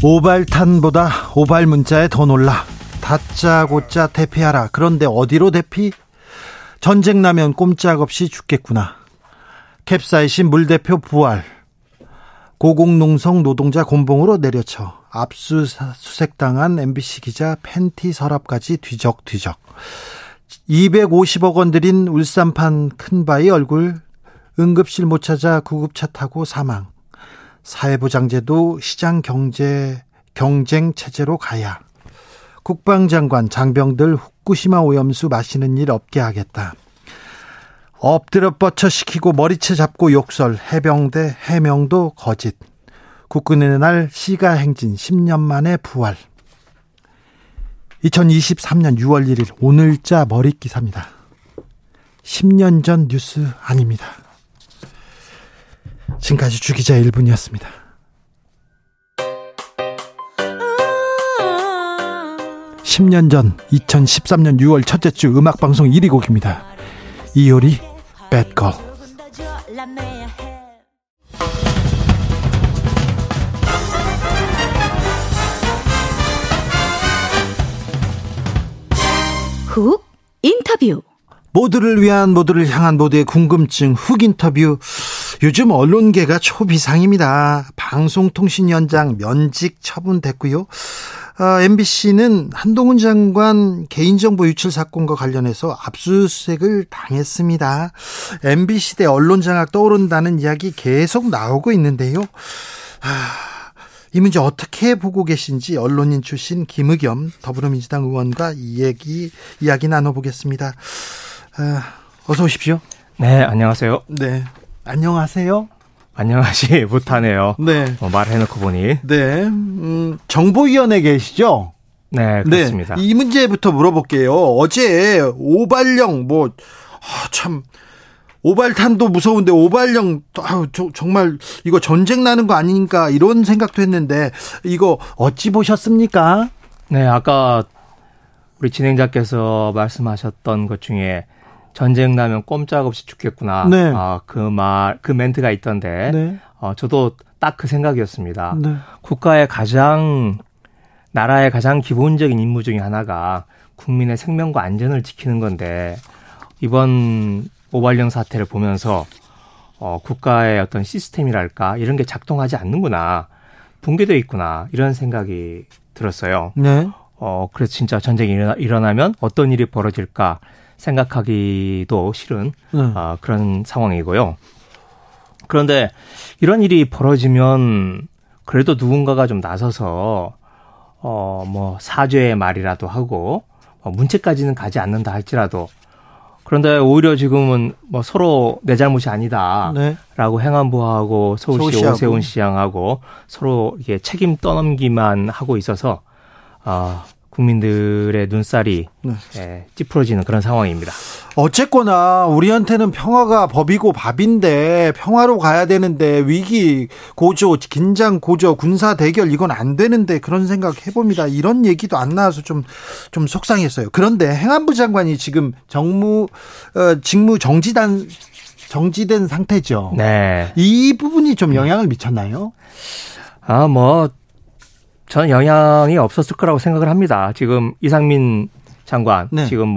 오발탄보다 오발 문자에 더 놀라. 다짜고짜 대피하라. 그런데 어디로 대피? 전쟁 나면 꼼짝없이 죽겠구나. 캡사이신 물대표 부활. 고공농성 노동자 곤봉으로 내려쳐. 압수수색당한 MBC 기자 팬티 서랍까지 뒤적뒤적. 250억 원 들인 울산판 큰바위 얼굴. 응급실 못 찾아 구급차 타고 사망. 사회보장제도 시장 경쟁 체제로 가야. 국방장관 장병들 후쿠시마 오염수 마시는 일 없게 하겠다. 엎드려 뻗쳐시키고 머리채 잡고 욕설. 해병대 해명도 거짓. 국군의 날 시가 행진 10년 만에 부활. 2023년 6월 1일 오늘자 머릿기사입니다. 10년 전 뉴스 아닙니다. 지금까지 주기자 1분이었습니다. 10년 전 2013년 6월 첫째 주 음악방송 1위 곡입니다. 이효리 Bad Girl. 훅 인터뷰. 모두를 위한, 모두를 향한, 모두의 궁금증 훅 인터뷰. 요즘 언론계가 초비상입니다. 방송통신위원장 면직 처분됐고요. MBC는 한동훈 장관 개인정보 유출 사건과 관련해서 압수수색을 당했습니다. MBC 대 언론장악 떠오른다는 이야기 계속 나오고 있는데요. 이 문제 어떻게 보고 계신지 언론인 출신 김의겸 더불어민주당 의원과 이야기 나눠보겠습니다. 어서 오십시오. 네, 안녕하세요. 네. 안녕하세요. 안녕하시 못하네요. 네. 말해놓고 보니. 네. 정보위원회 계시죠? 네, 그렇습니다. 네. 이 문제부터 물어볼게요. 어제 오발령 오발탄도 무서운데 오발령 정말 이거 전쟁 나는 거 아닌가 이런 생각도 했는데 이거 어찌 보셨습니까? 네, 아까 우리 진행자께서 말씀하셨던 것 중에 전쟁 나면 꼼짝없이 죽겠구나. 네. 그 멘트가 있던데 네. 저도 딱 그 생각이었습니다. 네. 나라의 가장 기본적인 임무 중에 하나가 국민의 생명과 안전을 지키는 건데 이번 오발령 사태를 보면서 국가의 어떤 시스템이랄까 이런 게 작동하지 않는구나. 붕괴되어 있구나. 이런 생각이 들었어요. 네. 그래서 진짜 전쟁이 일어나면 어떤 일이 벌어질까 생각하기도 싫은 그런 상황이고요. 그런데 이런 일이 벌어지면 그래도 누군가가 좀 나서서 사죄의 말이라도 하고 문책까지는 가지 않는다 할지라도 그런데 오히려 지금은 서로 내 잘못이 아니다라고 네. 행안부하고 서울시 오세훈 시장하고 서로 이게 책임 떠넘기만 하고 있어서 국민들의 눈살이 네. 찌푸러지는 그런 상황입니다. 어쨌거나 우리한테는 평화가 법이고 밥인데 평화로 가야 되는데 위기 고조, 긴장 고조, 군사 대결 이건 안 되는데 그런 생각 해봅니다. 이런 얘기도 안 나와서 좀 속상했어요. 그런데 행안부 장관이 지금 직무 정지된 상태죠. 네. 이 부분이 좀 영향을 미쳤나요? 저는 영향이 없었을 거라고 생각을 합니다. 지금 이상민 장관 네. 지금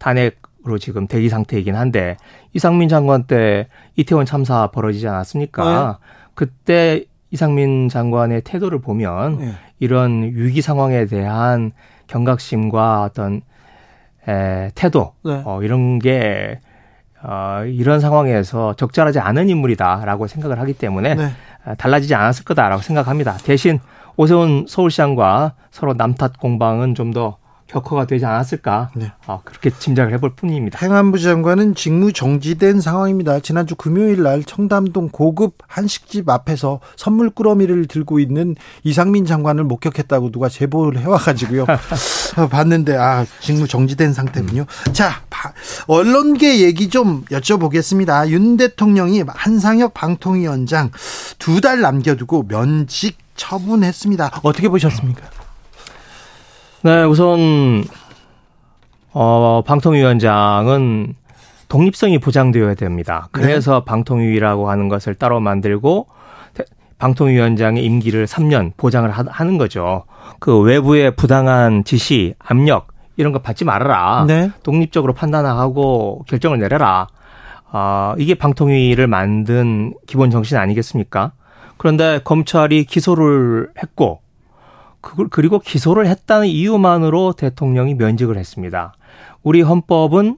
탄핵으로 지금 대기 상태이긴 한데 이상민 장관 때 이태원 참사 벌어지지 않았습니까? 네. 그때 이상민 장관의 태도를 보면 네. 이런 위기 상황에 대한 경각심과 어떤 태도 네. 이런 게 이런 상황에서 적절하지 않은 인물이다라고 생각을 하기 때문에 네. 달라지지 않았을 거다라고 생각합니다. 대신 오세훈 서울시장과 서로 남탓 공방은 좀 더 격화가 되지 않았을까 네. 그렇게 짐작을 해볼 뿐입니다. 행안부 장관은 직무 정지된 상황입니다. 지난주 금요일 날 청담동 고급 한식집 앞에서 선물 꾸러미를 들고 있는 이상민 장관을 목격했다고 누가 제보를 해와가지고요. 봤는데 직무 정지된 상태군요. 자, 언론계 얘기 좀 여쭤보겠습니다. 윤 대통령이 한상혁 방통위원장 2달 남겨두고 면직 처분했습니다. 어떻게 보셨습니까? 네, 우선 방통위원장은 독립성이 보장되어야 됩니다. 그래서 네. 방통위라고 하는 것을 따로 만들고 방통위원장의 임기를 3년 보장을 하는 거죠. 그 외부의 부당한 지시, 압력 이런 거 받지 말아라. 네. 독립적으로 판단하고 결정을 내려라. 이게 방통위를 만든 기본 정신 아니겠습니까? 그런데 검찰이 기소를 했고 그리고 기소를 했다는 이유만으로 대통령이 면직을 했습니다. 우리 헌법은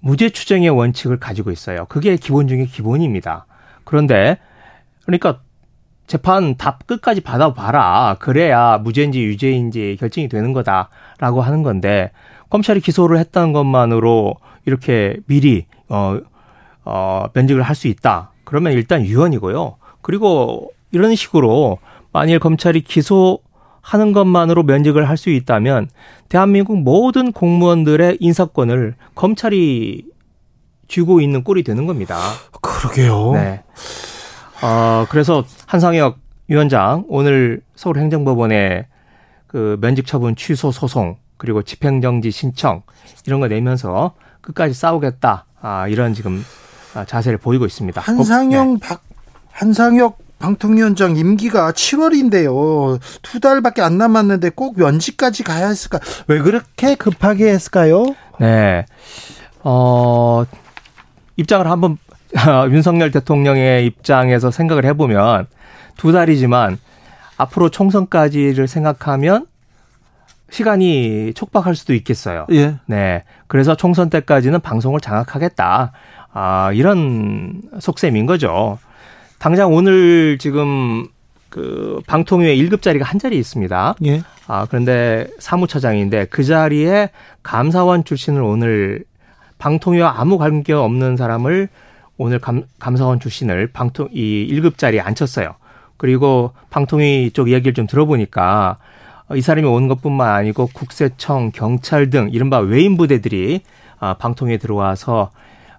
무죄 추정의 원칙을 가지고 있어요. 그게 기본 중에 기본입니다. 그런데 그러니까 재판 답 끝까지 받아봐라. 그래야 무죄인지 유죄인지 결정이 되는 거다라고 하는 건데 검찰이 기소를 했다는 것만으로 이렇게 미리 면직을 할 수 있다. 그러면 일단 유언이고요. 그리고 이런 식으로 만일 검찰이 기소하는 것만으로 면직을 할 수 있다면 대한민국 모든 공무원들의 인사권을 검찰이 쥐고 있는 꼴이 되는 겁니다. 그러게요. 네. 그래서 한상혁 위원장 오늘 서울행정법원에 그 면직 처분 취소 소송 그리고 집행정지 신청 이런 거 내면서 끝까지 싸우겠다. 이런 지금 자세를 보이고 있습니다. 한상혁 방통위원장 임기가 7월인데요. 2달밖에 안 남았는데 꼭 면직까지 가야 했을까? 왜 그렇게 급하게 했을까요? 네. 입장을 한번 윤석열 대통령의 입장에서 생각을 해보면 2달이지만 앞으로 총선까지를 생각하면 시간이 촉박할 수도 있겠어요. 예. 네. 그래서 총선 때까지는 방송을 장악하겠다. 이런 속셈인 거죠. 당장 오늘 지금 그 방통위에 1급 자리가 한 자리 있습니다. 예. 그런데 사무처장인데 그 자리에 감사원 출신을 오늘 방통위와 아무 관계 없는 사람을 오늘 감사원 출신을 이 1급 자리에 앉혔어요. 그리고 방통위 쪽 얘기를 좀 들어보니까 이 사람이 오는 것뿐만 아니고 국세청, 경찰 등 이른바 외인 부대들이 방통위에 들어와서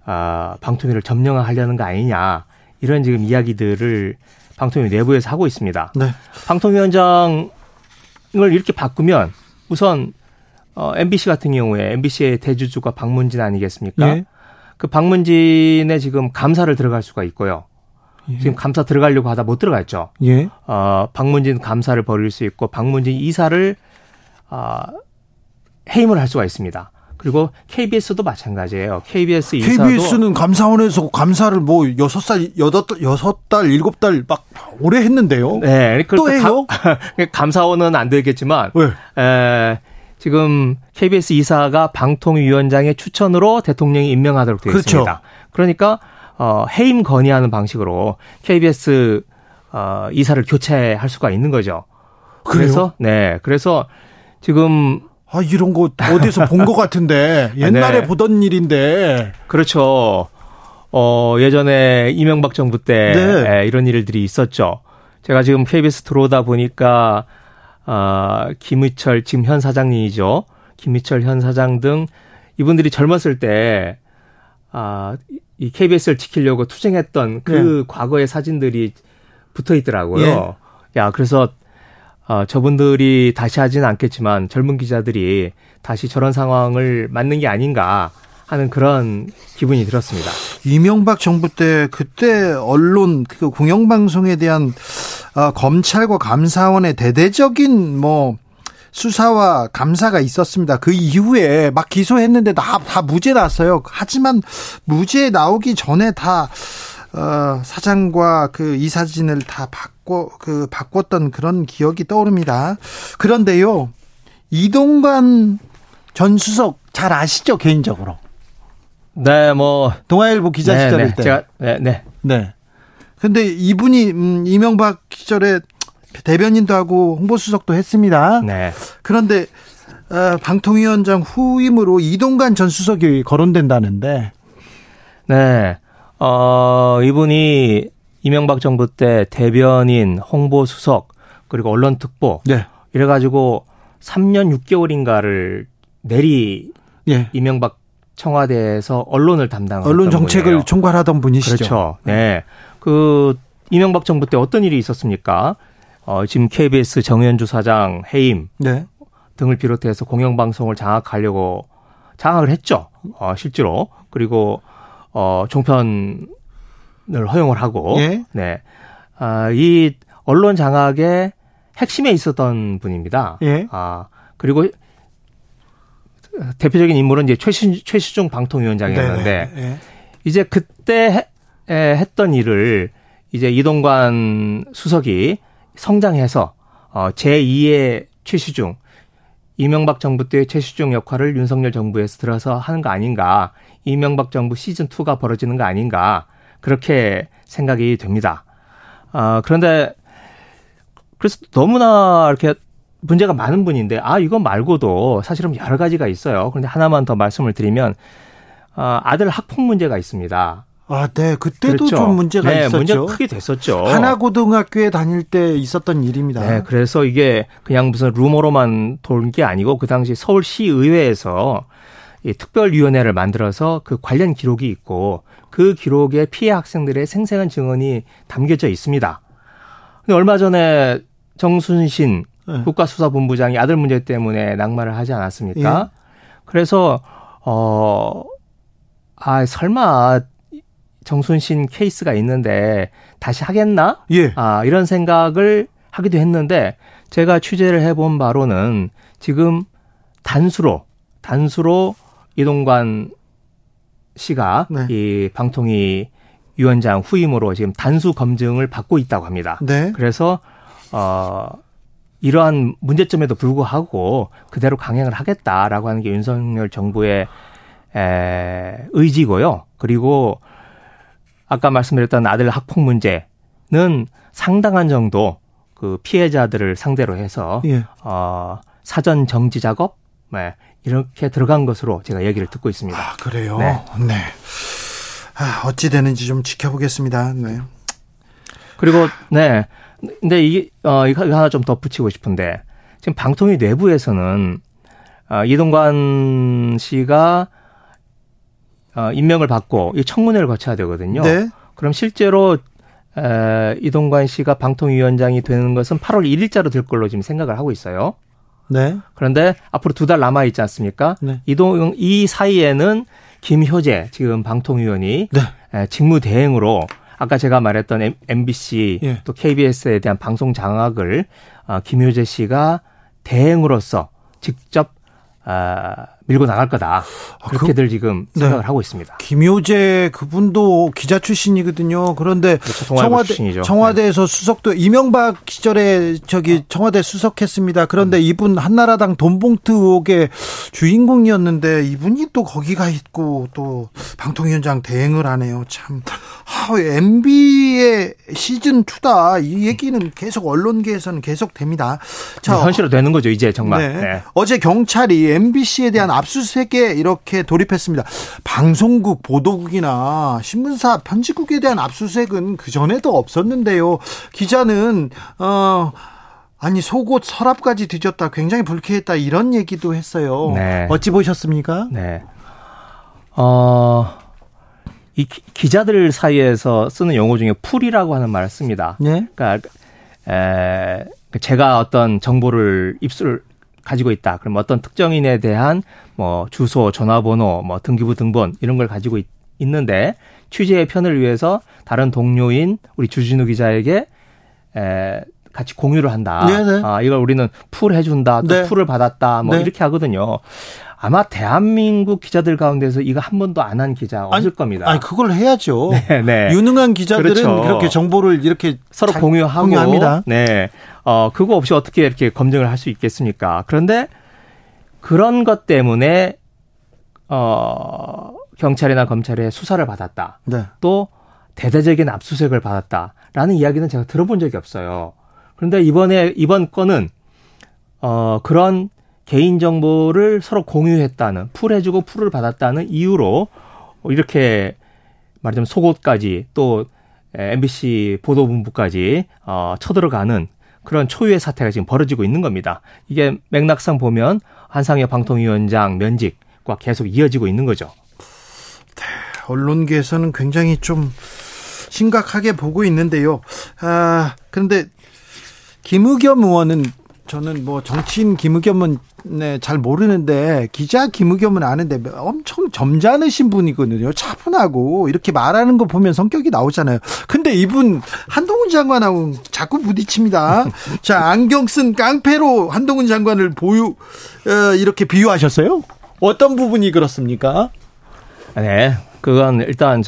방통위를 점령하려는 거 아니냐. 이런 지금 이야기들을 방통위 내부에서 하고 있습니다. 네. 방통위원장을 이렇게 바꾸면 우선 MBC 같은 경우에 MBC의 대주주가 박문진 아니겠습니까? 예. 그 박문진의 지금 감사를 들어갈 수가 있고요. 예. 지금 감사 들어가려고 하다 못 들어갔죠. 예. 박문진 감사를 벌일 수 있고 박문진 이사를 해임을 할 수가 있습니다. 그리고 KBS도 마찬가지예요. KBS 이사도. KBS는 감사원에서 감사를 뭐 6살, 6달, 7달 막 오래 했는데요. 네. 또 해요? 감사원은 안 되겠지만. 왜? 지금 KBS 이사가 방통위원장의 추천으로 대통령이 임명하도록 되어 있습니다. 그렇죠. 그러니까 해임 건의하는 방식으로 KBS 이사를 교체할 수가 있는 거죠. 그래서 그래요? 네. 그래서 지금 이런 거 어디서 본 것 같은데 옛날에 네. 보던 일인데 그렇죠. 예전에 이명박 정부 때 네. 이런 일들이 있었죠. 제가 지금 KBS 들어오다 보니까 김의철 지금 현 사장님이죠. 김의철 현 사장 등 이분들이 젊었을 때 이 KBS를 지키려고 투쟁했던 그 네. 과거의 사진들이 붙어 있더라고요. 예. 야 그래서. 저분들이 다시 하진 않겠지만 젊은 기자들이 다시 저런 상황을 맞는 게 아닌가 하는 그런 기분이 들었습니다. 이명박 정부 때 그때 언론 그 공영방송에 대한 검찰과 감사원의 대대적인 뭐 수사와 감사가 있었습니다. 그 이후에 막 기소했는데 다 무죄 났어요. 하지만 무죄 나오기 전에 다 사장과 그 이사진을 다 바꿨던 그런 기억이 떠오릅니다. 그런데요, 이동관 전 수석 잘 아시죠, 개인적으로? 네, 뭐. 동아일보 기자 네, 시절일 네, 때. 제가, 네. 네. 근데 이분이, 이명박 시절에 대변인도 하고 홍보수석도 했습니다. 네. 그런데, 방통위원장 후임으로 이동관 전 수석이 거론된다는데. 네. 이분이 이명박 정부 때 대변인, 홍보수석, 그리고 언론특보. 네. 이래가지고 3년 6개월인가를 내리 네. 이명박 청와대에서 언론을 담당하던 언론 정책을 분이에요. 총괄하던 분이시죠. 그렇죠. 네. 그 이명박 정부 때 어떤 일이 있었습니까? 지금 KBS 정연주 사장 해임 네. 등을 비롯해서 공영방송을 장악하려고 장악을 했죠. 실제로. 그리고 종편을 허용을 하고. 네. 네. 이 언론 장악의 핵심에 있었던 분입니다. 네. 그리고 대표적인 인물은 이제 최시중 방통위원장이었는데 네네. 이제 그때 했던 일을 이제 이동관 수석이 성장해서 제2의 최시중 이명박 정부 때의 최시중 역할을 윤석열 정부에서 들어서 하는 거 아닌가 이명박 정부 시즌2가 벌어지는 거 아닌가 그렇게 생각이 됩니다. 그런데 그래서 너무나 이렇게 문제가 많은 분인데 이거 말고도 사실은 여러 가지가 있어요. 그런데 하나만 더 말씀을 드리면 아들 학폭 문제가 있습니다. 네. 그때도 그렇죠? 좀 문제가 네, 있었죠. 문제가 크게 됐었죠. 하나고등학교에 다닐 때 있었던 일입니다. 네. 그래서 이게 그냥 무슨 루머로만 돌 게 아니고 그 당시 서울시의회에서 이 특별위원회를 만들어서 그 관련 기록이 있고 그 기록에 피해 학생들의 생생한 증언이 담겨져 있습니다. 근데 얼마 전에 정순신 국가수사본부장이 아들 문제 때문에 낙마를 하지 않았습니까? 예. 그래서 설마 정순신 케이스가 있는데 다시 하겠나? 예. 이런 생각을 하기도 했는데 제가 취재를 해본 바로는 지금 단수로 이동관 씨가 네. 이 방통위 위원장 후임으로 지금 단수 검증을 받고 있다고 합니다. 네. 그래서 이러한 문제점에도 불구하고 그대로 강행을 하겠다라고 하는 게 윤석열 정부의 의지고요. 그리고 아까 말씀드렸던 아들 학폭 문제는 상당한 정도 그 피해자들을 상대로 해서 예. 사전 정지 작업 네, 이렇게 들어간 것으로 제가 얘기를 듣고 있습니다. 그래요? 네. 네. 어찌 되는지 좀 지켜보겠습니다. 네. 그리고 네. 근데 이거 하나 좀 덧붙이고 싶은데 지금 방통위 내부에서는 이동관 씨가 임명을 받고 이 청문회를 거쳐야 되거든요. 네. 그럼 실제로 이동관 씨가 방통위원장이 되는 것은 8월 1일자로 될 걸로 지금 생각을 하고 있어요. 네. 그런데 앞으로 2달 남아 있지 않습니까? 네. 이 사이에는 김효재 지금 방통위원이 네. 직무대행으로 아까 제가 말했던 MBC 예. 또 KBS에 대한 방송 장악을 김효재 씨가 대행으로서 직접 밀고 나갈 거다. 그렇게들 지금 생각을 네. 하고 있습니다. 김효재 그분도 기자 출신이거든요. 그런데 그렇죠, 청와대에서 네. 수석도 이명박 시절에 청와대 수석했습니다. 그런데 이분 한나라당 돈봉투 의혹의 주인공이었는데 이분이 또 거기가 있고 또 방통위원장 대행을 하네요. 참 MB의 시즌2다. 이 얘기는 계속 언론계에서는 계속 됩니다. 자, 현실로 되는 거죠. 이제 정말. 네. 네. 어제 경찰이 MBC에 대한 압수수색에 이렇게 돌입했습니다. 방송국, 보도국이나 신문사, 편집국에 대한 압수수색은 그전에도 없었는데요. 기자는 속옷 서랍까지 뒤졌다. 굉장히 불쾌했다. 이런 얘기도 했어요. 네. 어찌 보셨습니까? 네. 이 기자들 사이에서 쓰는 용어 중에 풀이라고 하는 말을 씁니다. 네. 그러니까 제가 어떤 정보를 입수를 가지고 있다. 그럼 어떤 특정인에 대한 뭐 주소, 전화번호, 뭐 등기부 등본 이런 걸 가지고 있는데 취재의 편을 위해서 다른 동료인 우리 주진우 기자에게 같이 공유를 한다. 네네. 이걸 우리는 풀 해준다. 또 네. 풀을 받았다. 뭐 네. 이렇게 하거든요. 아마 대한민국 기자들 가운데서 이거 한 번도 안 한 기자 없을 겁니다. 그걸 해야죠. 네, 네. 유능한 기자들은 그렇죠. 그렇게 정보를 이렇게 서로 공유합니다. 네. 그거 없이 어떻게 이렇게 검증을 할 수 있겠습니까? 그런데 그런 것 때문에 경찰이나 검찰의 수사를 받았다. 네. 또 대대적인 압수수색을 받았다라는 이야기는 제가 들어본 적이 없어요. 그런데 이번 건은 그런 개인정보를 서로 공유했다는, 풀해주고 풀을 받았다는 이유로 이렇게 말하자면 속옷까지 또 MBC 보도본부까지 쳐들어가는 그런 초유의 사태가 지금 벌어지고 있는 겁니다. 이게 맥락상 보면 한상혁 방통위원장 면직과 계속 이어지고 있는 거죠. 네, 언론계에서는 굉장히 좀 심각하게 보고 있는데요. 그런데 김의겸 의원은, 저는 뭐 정치인 김의겸은 잘 모르는데 기자 김의겸은 아는데 엄청 점잖으신 분이거든요. 차분하고 이렇게 말하는 거 보면 성격이 나오잖아요. 근데 이분 한동훈 장관하고 자꾸 부딪힙니다. 자, 안경 쓴 깡패로 한동훈 장관을 이렇게 비유하셨어요? 어떤 부분이 그렇습니까? 네, 그건 일단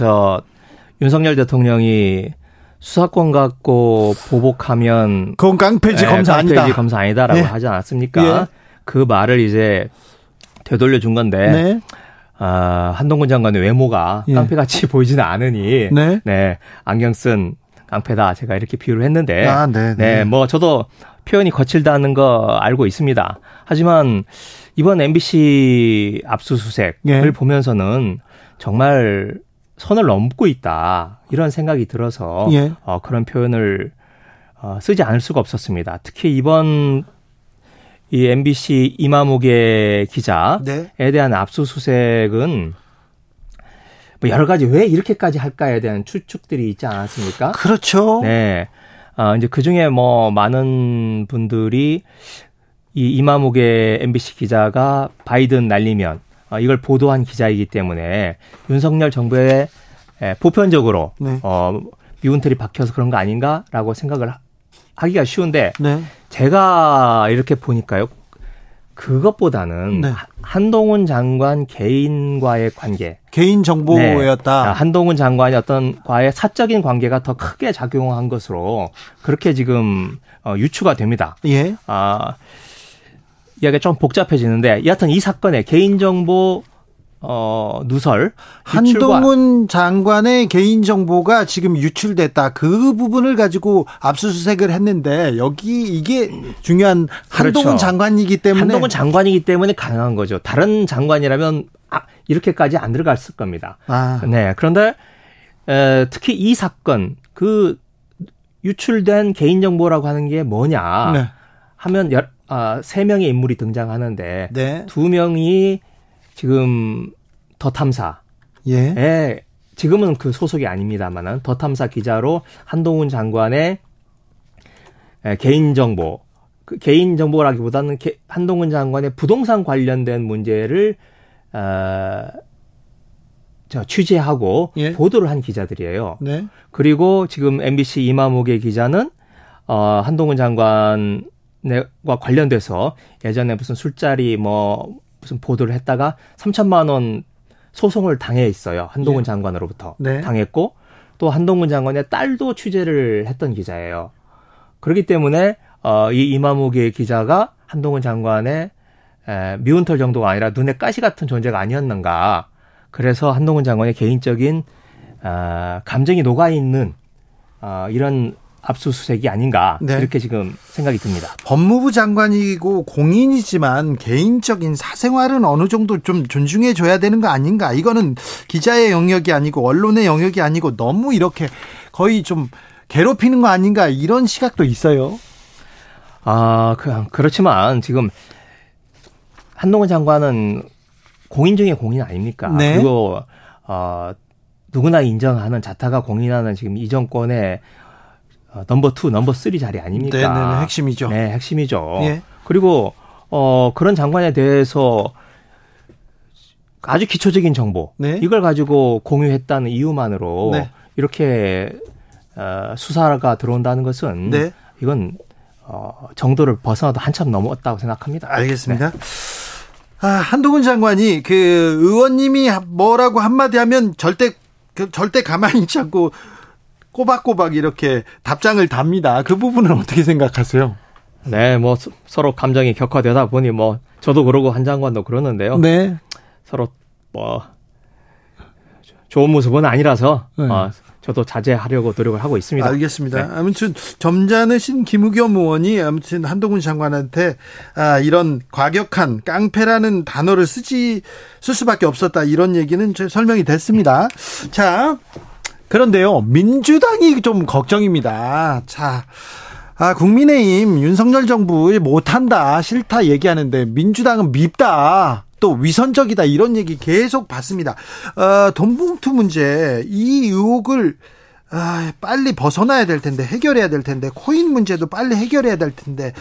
윤석열 대통령이 수사권 갖고 보복하면 그건 깡패지, 검사 아니다. 깡패지 검사 아니다라고 하지 않았습니까? 예. 그 말을 이제 되돌려준 건데 한동훈 장관의 외모가 깡패같이 보이지는 않으니 안경 쓴 깡패다, 제가 이렇게 비유를 했는데 뭐 저도 표현이 거칠다는 거 알고 있습니다. 하지만 이번 MBC 압수수색을 보면서는 정말 선을 넘고 있다, 이런 생각이 들어서 그런 표현을 쓰지 않을 수가 없었습니다. 특히 이번 이 MBC 이마무개 기자에 대한 압수수색은 뭐 여러 가지 왜 이렇게까지 할까에 대한 추측들이 있지 않았습니까? 그렇죠. 네, 이제 그 중에 뭐 많은 분들이 이 이마무개 MBC 기자가 바이든 날리면 이걸 보도한 기자이기 때문에 윤석열 정부에 보편적으로 미운털이 박혀서 그런 거 아닌가라고 생각을 하기가 쉬운데 제가 이렇게 보니까요, 그것보다는 한동훈 장관 개인과의 관계, 개인 정보였다. 한동훈 장관이 과의 사적인 관계가 더 크게 작용한 것으로 그렇게 지금 유추가 됩니다. 이야기가 좀 복잡해지는데 여하튼 이 사건에 개인정보 누설, 한동훈 장관의 개인정보가 지금 유출됐다, 그 부분을 가지고 압수수색을 했는데 이게 중요한 한동훈 장관이기 때문에 가능한 거죠. 다른 장관이라면 이렇게까지 안 들어갔을 겁니다. 그런데 특히 이 사건, 그 유출된 개인정보라고 하는 게 뭐냐 하면 세 명의 인물이 등장하는데 두 명이 지금 더탐사, 지금은 그 소속이 아닙니다만은 더탐사 기자로 한동훈 장관의 개인정보, 그 개인정보라기보다는 한동훈 장관의 부동산 관련된 문제를 취재하고 보도를 한 기자들이에요. 그리고 지금 MBC 이마무개 기자는 한동훈 장관 과 관련돼서 예전에 무슨 술자리 무슨 보도를 했다가 3천만 원 소송을 당해 있어요. 한동훈 장관으로부터 당했고, 또 한동훈 장관의 딸도 취재를 했던 기자예요. 그렇기 때문에 이 이마무개 기자가 한동훈 장관의 미운털 정도가 아니라 눈에 가시 같은 존재가 아니었는가. 그래서 한동훈 장관의 개인적인 감정이 녹아있는 이런 압수수색이 아닌가, 이렇게 지금 생각이 듭니다. 법무부 장관이고 공인이지만 개인적인 사생활은 어느 정도 좀 존중해 줘야 되는 거 아닌가. 이거는 기자의 영역이 아니고 언론의 영역이 아니고 너무 이렇게 거의 좀 괴롭히는 거 아닌가, 이런 시각도 있어요. 그렇지만 지금 한동훈 장관은 공인 중에 공인 아닙니까? 그리고 누구나 인정하는, 자타가 공인하는 지금 이 정권의 넘버 2, 넘버 3 자리 아닙니까? 핵심이죠. 그리고 그런 장관에 대해서 아주 기초적인 정보, 이걸 가지고 공유했다는 이유만으로 이렇게 수사가 들어온다는 것은 이건 정도를 벗어나도 한참 넘었다고 생각합니다. 알겠습니다. 한동훈 장관이 그 의원님이 뭐라고 한마디 하면 절대 가만히 있지 않고 꼬박꼬박 이렇게 답장을 답니다. 그 부분은 어떻게 생각하세요? 네, 뭐 서로 감정이 격화되다 보니 저도 그러고 한 장관도 그러는데요. 서로 좋은 모습은 아니라서 저도 자제하려고 노력을 하고 있습니다. 알겠습니다. 네. 아무튼 점잖으신 김의겸 의원이 아무튼 한동훈 장관한테 이런 과격한 깡패라는 단어를 쓸 수밖에 없었다, 이런 얘기는 설명이 됐습니다. 자, 그런데요, 민주당이 좀 걱정입니다. 자, 국민의힘 윤석열 정부 못한다, 싫다 얘기하는데 민주당은 밉다, 또 위선적이다, 이런 얘기 계속 봤습니다. 돈봉투 문제, 이 의혹을 빨리 벗어나야 될 텐데, 해결해야 될 텐데, 코인 문제도 빨리 해결해야 될 텐데,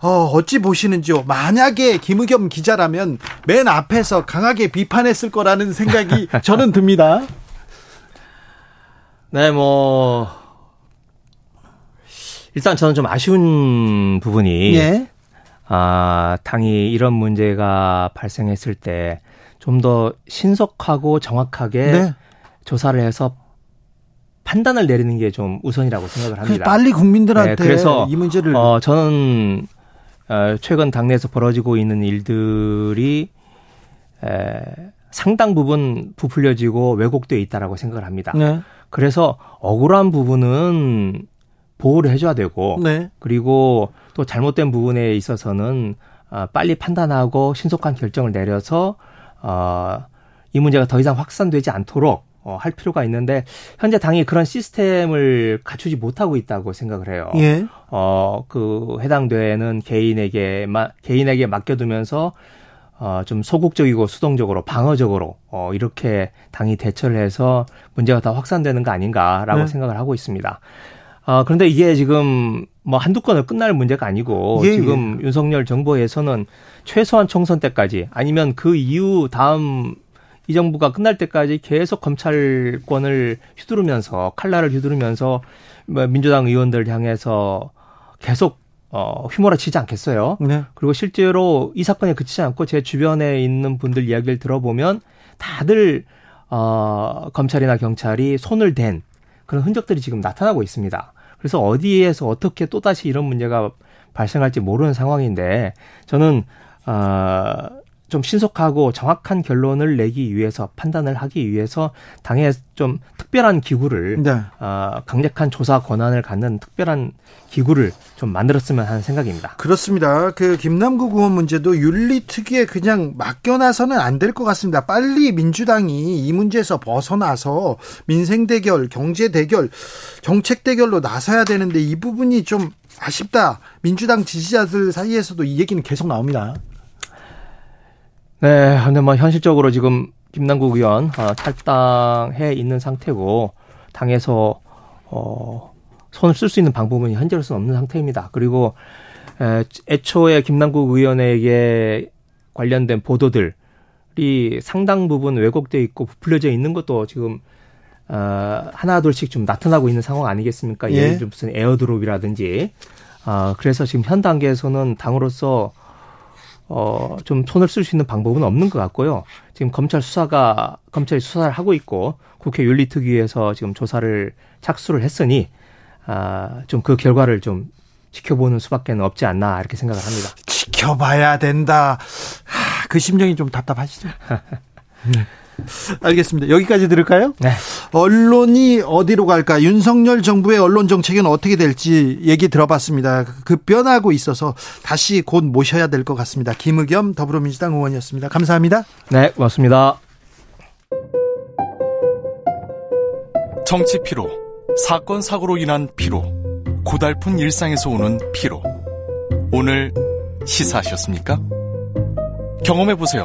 어찌 보시는지요? 만약에 김의겸 기자라면 맨 앞에서 강하게 비판했을 거라는 생각이 저는 듭니다. 네, 일단 저는 좀 아쉬운 부분이, 예, 당이 이런 문제가 발생했을 때 좀 더 신속하고 정확하게, 네, 조사를 해서 판단을 내리는 게 좀 우선이라고 생각을 합니다. 빨리 국민들한테, 네, 그래서 이 문제를 저는 최근 당내에서 벌어지고 있는 일들이 상당 부분 부풀려지고 왜곡되어 있다라고 생각을 합니다. 네. 그래서 억울한 부분은 보호를 해줘야 되고, 네, 그리고 또 잘못된 부분에 있어서는 빨리 판단하고 신속한 결정을 내려서 이 문제가 더 이상 확산되지 않도록 할 필요가 있는데, 현재 당이 그런 시스템을 갖추지 못하고 있다고 생각을 해요. 예. 그 해당되는 개인에게 맡겨두면서 좀 소극적이고 수동적으로 방어적으로 이렇게 당이 대처를 해서 문제가 더 확산되는 거 아닌가라고, 네, 생각을 하고 있습니다. 그런데 이게 지금 한두 건을 끝날 문제가 아니고, 예, 지금, 예, 윤석열 정부에서는 최소한 총선 때까지, 아니면 그 이후 다음 이 정부가 끝날 때까지 계속 검찰권을 휘두르면서, 칼날을 휘두르면서 민주당 의원들 향해서 계속 휘몰아치지 않겠어요? 네. 그리고 실제로 이 사건에 그치지 않고 제 주변에 있는 분들 이야기를 들어보면 다들 검찰이나 경찰이 손을 댄 그런 흔적들이 지금 나타나고 있습니다. 그래서 어디에서 어떻게 또다시 이런 문제가 발생할지 모르는 상황인데, 저는 좀 신속하고 정확한 결론을 내기 위해서, 판단을 하기 위해서 당에 좀 특별한 기구를, 네, 강력한 조사 권한을 갖는 특별한 기구를 좀 만들었으면 하는 생각입니다. 그렇습니다. 그 김남국 의원 문제도 윤리특위에 그냥 맡겨놔서는 안 될 것 같습니다. 빨리 민주당이 이 문제에서 벗어나서 민생 대결, 경제 대결, 정책 대결로 나서야 되는데, 이 부분이 좀 아쉽다. 민주당 지지자들 사이에서도 이 얘기는 계속 나옵니다. 네, 근데 현실적으로 지금 김남국 의원 탈당해 있는 상태고, 당에서 손을 쓸 수 있는 방법은 현재로서는 없는 상태입니다. 그리고 애초에 김남국 의원에게 관련된 보도들이 상당 부분 왜곡되어 있고 부풀려져 있는 것도 지금 하나 둘씩 좀 나타나고 있는 상황 아니겠습니까? 예. 예를 들어 무슨 에어드롭이라든지. 그래서 지금 현 단계에서는 당으로서 좀 손을 쓸 수 있는 방법은 없는 것 같고요. 지금 검찰이 수사를 하고 있고, 국회 윤리특위에서 지금 조사를 착수를 했으니, 좀 그 결과를 좀 지켜보는 수밖에 없지 않나, 이렇게 생각을 합니다. 지켜봐야 된다. 그 심정이 좀 답답하시죠? 네. 알겠습니다. 여기까지 들을까요? 네. 언론이 어디로 갈까? 윤석열 정부의 언론 정책은 어떻게 될지 얘기 들어봤습니다. 급변하고 있어서 다시 곧 모셔야 될 것 같습니다. 김의겸 더불어민주당 의원이었습니다. 감사합니다. 네, 고맙습니다. 정치 피로, 사건 사고로 인한 피로, 고달픈 일상에서 오는 피로. 오늘 시사하셨습니까? 경험해보세요.